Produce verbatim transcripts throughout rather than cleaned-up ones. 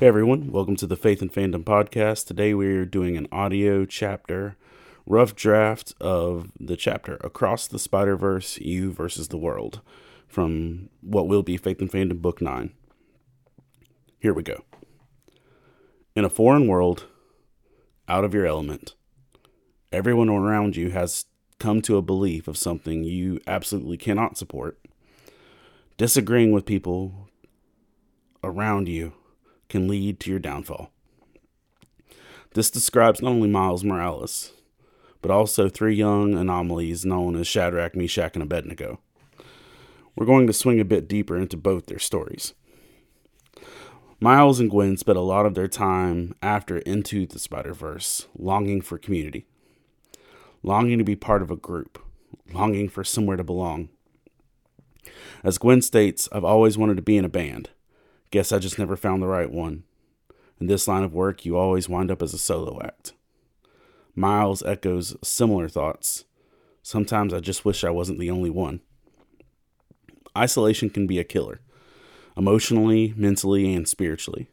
Hey everyone, welcome to the Faith and Fandom podcast. Today we're doing an audio chapter, rough draft of the chapter Across the Spider-Verse: You vs the World from what will be Faith and Fandom book nine. Here we go. In a foreign world, out of your element, everyone around you has come to a belief of something you absolutely cannot support. Disagreeing with people around you can lead to your downfall. This describes not only Miles Morales, but also three young anomalies known as Shadrach, Meshach, and Abednego. We're going to swing a bit deeper into both their stories. Miles and Gwen spent a lot of their time after Into the Spider-Verse longing for community, longing to be part of a group, longing for somewhere to belong. As Gwen states, "I've always wanted to be in a band. Guess I just never found the right one. In this line of work, you always wind up as a solo act." Miles echoes similar thoughts. "Sometimes I just wish I wasn't the only one." Isolation can be a killer, emotionally, mentally, and spiritually.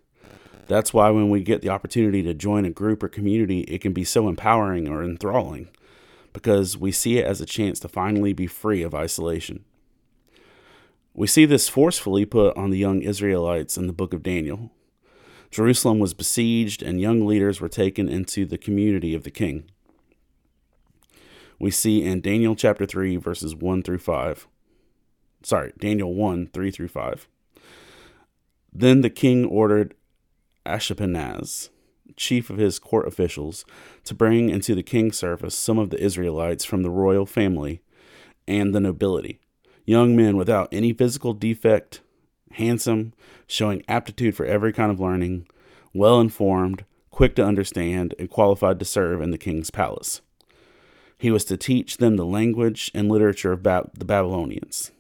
That's why when we get the opportunity to join a group or community, it can be so empowering or enthralling, because we see it as a chance to finally be free of isolation. We see this forcefully put on the young Israelites in the book of Daniel. Jerusalem was besieged, and young leaders were taken into the community of the king. We see in Daniel chapter three, verses one through five. Sorry, Daniel one, three through five. "Then the king ordered Ashpenaz, chief of his court officials, to bring into the king's service some of the Israelites from the royal family and the nobility, young men without any physical defect, handsome, showing aptitude for every kind of learning, well-informed, quick to understand, and qualified to serve in the king's palace. He was to teach them the language and literature of Bab- the Babylonians.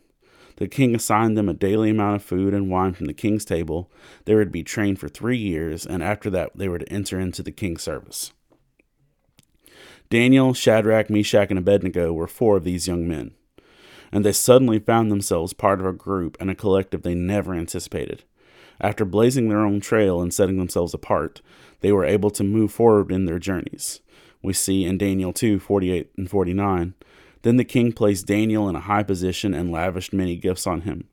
The king assigned them a daily amount of food and wine from the king's table. They were to be trained for three years, and after that they were to enter into the king's service." Daniel, Shadrach, Meshach, and Abednego were four of these young men, and they suddenly found themselves part of a group and a collective they never anticipated. After blazing their own trail and setting themselves apart, they were able to move forward in their journeys. We see in Daniel two, forty-eight and forty-nine, "Then the king placed Daniel in a high position and lavished many gifts on him.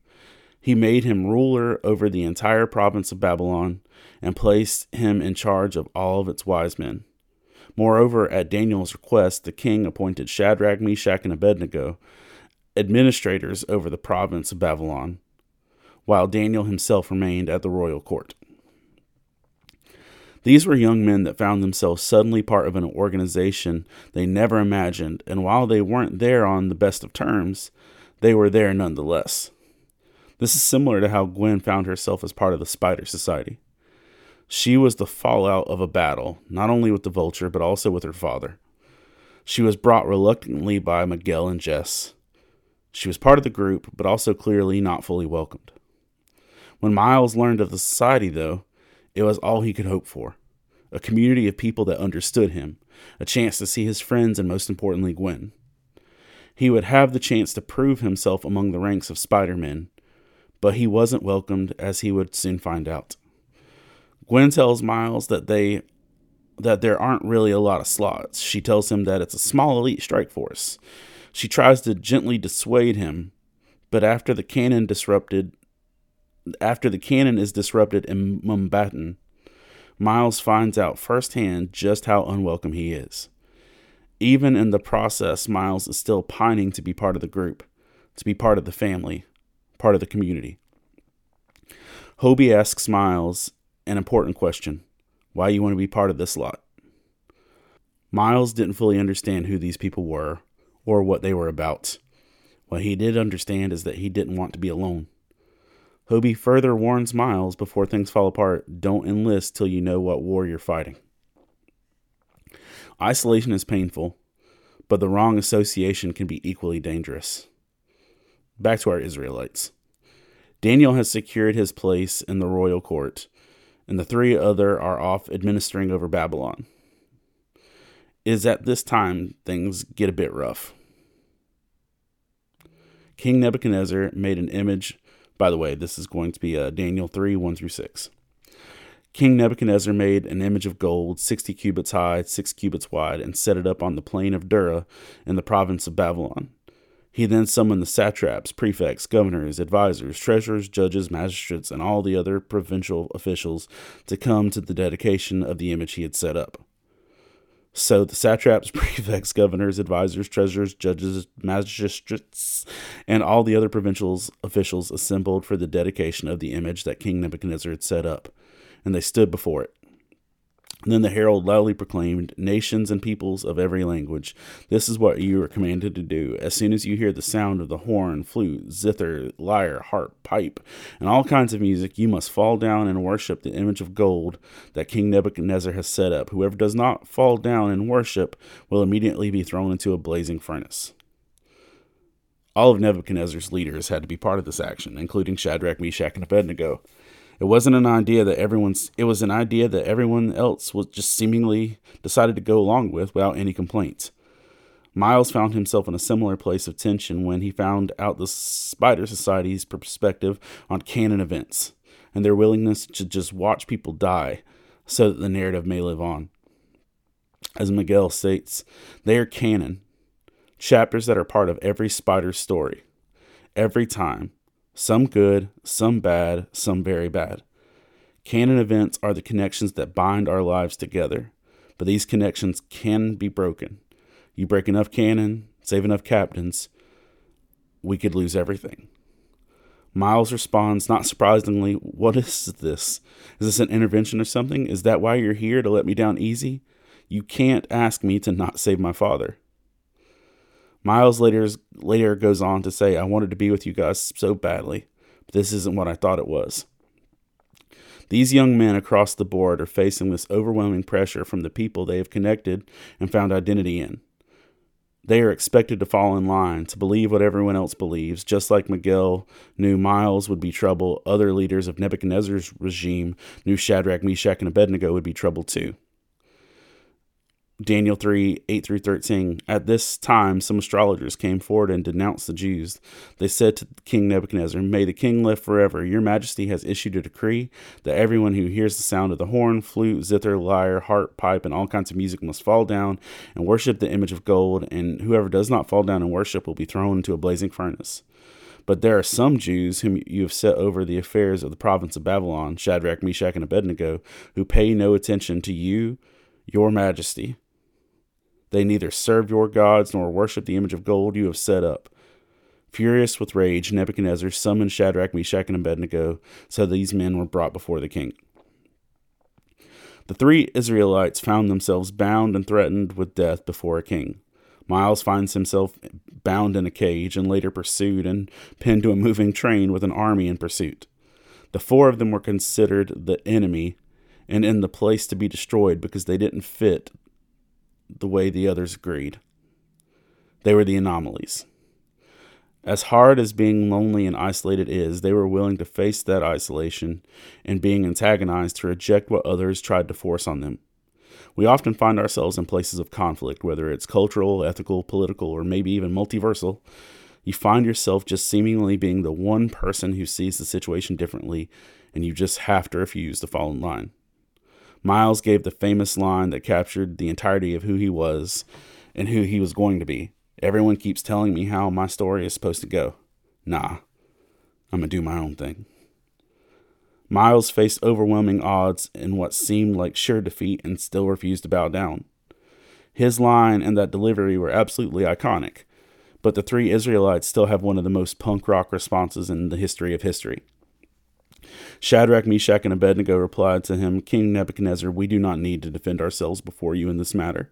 He made him ruler over the entire province of Babylon and placed him in charge of all of its wise men. Moreover, at Daniel's request, the king appointed Shadrach, Meshach, and Abednego administrators over the province of Babylon, while Daniel himself remained at the royal court." These were young men that found themselves suddenly part of an organization they never imagined, and while they weren't there on the best of terms, they were there nonetheless. This is similar to how Gwen found herself as part of the Spider Society. She was the fallout of a battle, not only with the Vulture, but also with her father. She was brought reluctantly by Miguel and Jess. She was part of the group, but also clearly not fully welcomed. When Miles learned of the society, though, it was all he could hope for: a community of people that understood him, a chance to see his friends, and most importantly, Gwen. He would have the chance to prove himself among the ranks of Spider-Men, but he wasn't welcomed, as he would soon find out. Gwen tells Miles that they that there aren't really a lot of slots. She tells him that it's a small elite strike force. She tries to gently dissuade him, but after the cannon disrupted, after the cannon is disrupted in Mumbattan, Miles finds out firsthand just how unwelcome he is. Even in the process, Miles is still pining to be part of the group, to be part of the family, part of the community. Hobie asks Miles an important question: "Why you want to be part of this lot?" Miles didn't fully understand who these people were or what they were about. What he did understand is that he didn't want to be alone. Hobie further warns Miles before things fall apart, "Don't enlist till you know what war you're fighting." Isolation is painful, but the wrong association can be equally dangerous. Back to our Israelites. Daniel has secured his place in the royal court, and the three other are off administering over Babylon. It is at this time things get a bit rough. King Nebuchadnezzar made an image. By the way, this is going to be uh, Daniel three, one through six. King Nebuchadnezzar made an image of gold, sixty cubits high, six cubits wide, and set it up on the plain of Dura in the province of Babylon. He then summoned the satraps, prefects, governors, advisors, treasurers, judges, magistrates, and all the other provincial officials to come to the dedication of the image he had set up. So the satraps, prefects, governors, advisors, treasurers, judges, magistrates, and all the other provincial officials assembled for the dedication of the image that King Nebuchadnezzar had set up, and they stood before it. And then the herald loudly proclaimed, "Nations and peoples of every language, this is what you are commanded to do. As soon as you hear the sound of the horn, flute, zither, lyre, harp, pipe, and all kinds of music, you must fall down and worship the image of gold that King Nebuchadnezzar has set up. Whoever does not fall down and worship will immediately be thrown into a blazing furnace." All of Nebuchadnezzar's leaders had to be part of this action, including Shadrach, Meshach, and Abednego. It wasn't an idea that everyone's, it was an idea that everyone else was just seemingly decided to go along with without any complaints. Miles found himself in a similar place of tension when he found out the Spider Society's perspective on canon events and their willingness to just watch people die so that the narrative may live on. As Miguel states, they are canon, chapters that are part of every spider story, every time. Some good, some bad, some very bad. Canon events are the connections that bind our lives together, but these connections can be broken. You break enough canon, save enough captains, we could lose everything. Miles responds, not surprisingly, "What is this? Is this an intervention or something? Is that why you're here, to let me down easy? You can't ask me to not save my father." Miles later, later goes on to say, "I wanted to be with you guys so badly, but this isn't what I thought it was." These young men across the board are facing this overwhelming pressure from the people they have connected and found identity in. They are expected to fall in line, to believe what everyone else believes, just like Miguel knew Miles would be trouble. Other leaders of Nebuchadnezzar's regime knew Shadrach, Meshach, and Abednego would be trouble too. Daniel three, eight through thirteen. At this time, some astrologers came forward and denounced the Jews. They said to King Nebuchadnezzar, "May the king live forever. Your majesty has issued a decree that everyone who hears the sound of the horn, flute, zither, lyre, harp, pipe, and all kinds of music must fall down and worship the image of gold, and whoever does not fall down and worship will be thrown into a blazing furnace. But there are some Jews whom you have set over the affairs of the province of Babylon, Shadrach, Meshach, and Abednego, who pay no attention to you, your majesty. They neither serve your gods nor worship the image of gold you have set up." Furious with rage, Nebuchadnezzar summoned Shadrach, Meshach, and Abednego, so these men were brought before the king. The three Israelites found themselves bound and threatened with death before a king. Miles finds himself bound in a cage and later pursued and pinned to a moving train with an army in pursuit. The four of them were considered the enemy and in the place to be destroyed because they didn't fit the way the others agreed. They were the anomalies. As hard as being lonely and isolated is, they were willing to face that isolation and being antagonized to reject what others tried to force on them. We often find ourselves in places of conflict, whether it's cultural, ethical, political, or maybe even multiversal. You find yourself just seemingly being the one person who sees the situation differently, and you just have to refuse to fall in line. Miles gave the famous line that captured the entirety of who he was and who he was going to be. "Everyone keeps telling me how my story is supposed to go. Nah, I'm gonna do my own thing." Miles faced overwhelming odds and what seemed like sure defeat and still refused to bow down. His line and that delivery were absolutely iconic, but the three Israelites still have one of the most punk rock responses in the history of history. Shadrach, Meshach, and Abednego replied to him, "King Nebuchadnezzar, we do not need to defend ourselves before you in this matter.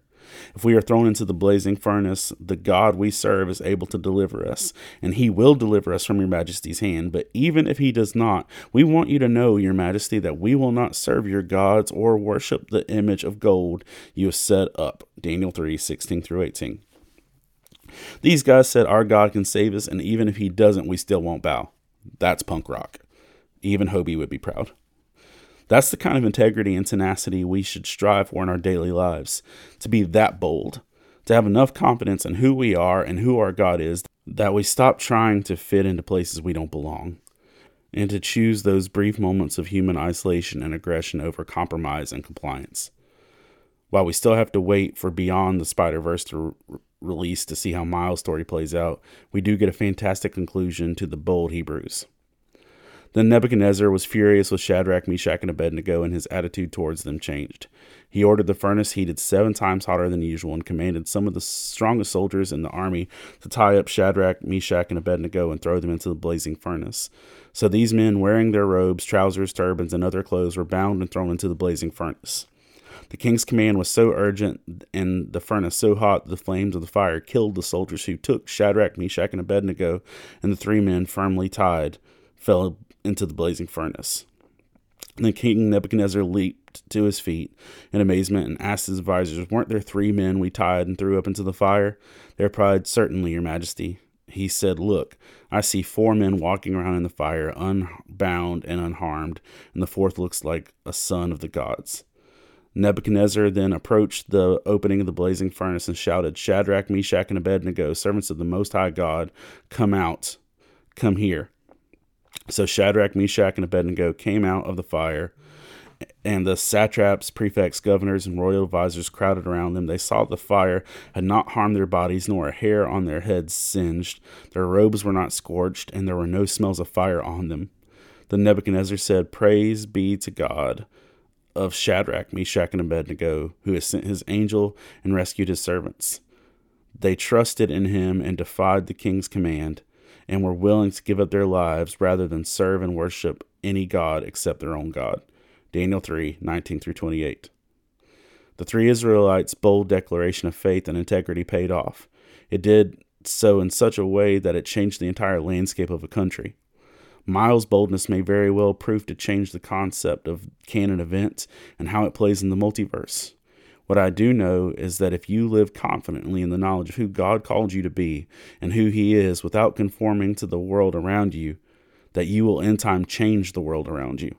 If we are thrown into the blazing furnace, the God we serve is able to deliver us, and he will deliver us from your majesty's hand. But even if he does not, we want you to know, your majesty, that we will not serve your gods or worship the image of gold you have set up." Daniel three, sixteen through eighteen. These guys said, "Our God can save us, and even if he doesn't, we still won't bow." That's punk rock. Even Hobie would be proud. That's the kind of integrity and tenacity we should strive for in our daily lives. To be that bold. To have enough confidence in who we are and who our God is that we stop trying to fit into places we don't belong. and to choose those brief moments of human isolation and aggression over compromise and compliance. While we still have to wait for Beyond the Spider-Verse to re- release to see how Miles' story plays out, we do get a fantastic conclusion to the bold Hebrews. Then Nebuchadnezzar was furious with Shadrach, Meshach, and Abednego, and his attitude towards them changed. He ordered the furnace heated seven times hotter than usual and commanded some of the strongest soldiers in the army to tie up Shadrach, Meshach, and Abednego and throw them into the blazing furnace. So these men, wearing their robes, trousers, turbans, and other clothes, were bound and thrown into the blazing furnace. The king's command was so urgent and the furnace so hot that the flames of the fire killed the soldiers who took Shadrach, Meshach, and Abednego, and the three men, firmly tied, fell into the blazing furnace. Then King Nebuchadnezzar leaped to his feet in amazement and asked his advisors, "Weren't there three men we tied and threw up into the fire?" They replied, "Certainly, Your Majesty." He said, "Look, I see four men walking around in the fire, unbound and unharmed, and the fourth looks like a son of the gods." Nebuchadnezzar then approached the opening of the blazing furnace and shouted, "Shadrach, Meshach, and Abednego, servants of the Most High God, come out, come here." So Shadrach, Meshach, and Abednego came out of the fire, and the satraps, prefects, governors, and royal advisors crowded around them. They saw that the fire had not harmed their bodies, nor a hair on their heads singed. Their robes were not scorched, and there were no smells of fire on them. Then Nebuchadnezzar said, "Praise be to God of Shadrach, Meshach, and Abednego, who has sent his angel and rescued his servants. They trusted in him and defied the king's command, and were willing to give up their lives rather than serve and worship any god except their own God." Daniel three nineteen through twenty-eight. The three Israelites' bold declaration of faith and integrity paid off. It did so in such a way that it changed the entire landscape of a country. Miles' boldness may very well prove to change the concept of canon events and how it plays in the multiverse. What I do know is that if you live confidently in the knowledge of who God called you to be and who he is without conforming to the world around you, that you will in time change the world around you.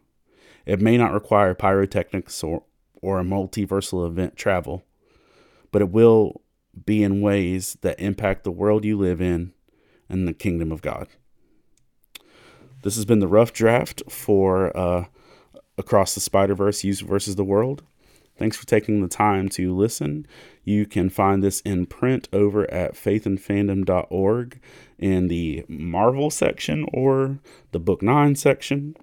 It may not require pyrotechnics or, or a multiversal event travel, but it will be in ways that impact the world you live in and the kingdom of God. This has been the rough draft for uh, Across the Spider-Verse: You versus the World. Thanks for taking the time to listen. You can find this in print over at faith and fandom dot org in the Marvel section or the Book nine section.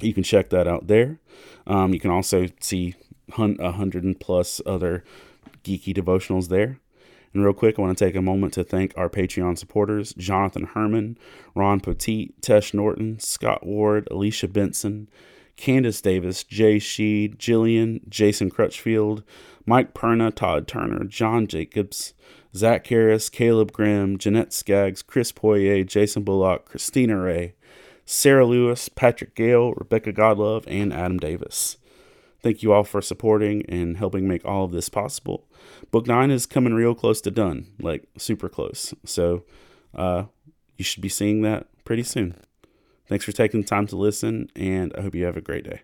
You can check that out there. Um, you can also see a hundred and plus other geeky devotionals there. And real quick, I want to take a moment to thank our Patreon supporters, Jonathan Herman, Ron Petit, Tesh Norton, Scott Ward, Alicia Benson, Candace Davis, Jay Sheed, Jillian, Jason Crutchfield, Mike Perna, Todd Turner, John Jacobs, Zach Harris, Caleb Grimm, Jeanette Skaggs, Chris Poirier, Jason Bullock, Christina Ray, Sarah Lewis, Patrick Gale, Rebecca Godlove, and Adam Davis. Thank you all for supporting and helping make all of this possible. Book nine is coming real close to done, like super close. So uh, you should be seeing that pretty soon. Thanks for taking the time to listen, and I hope you have a great day.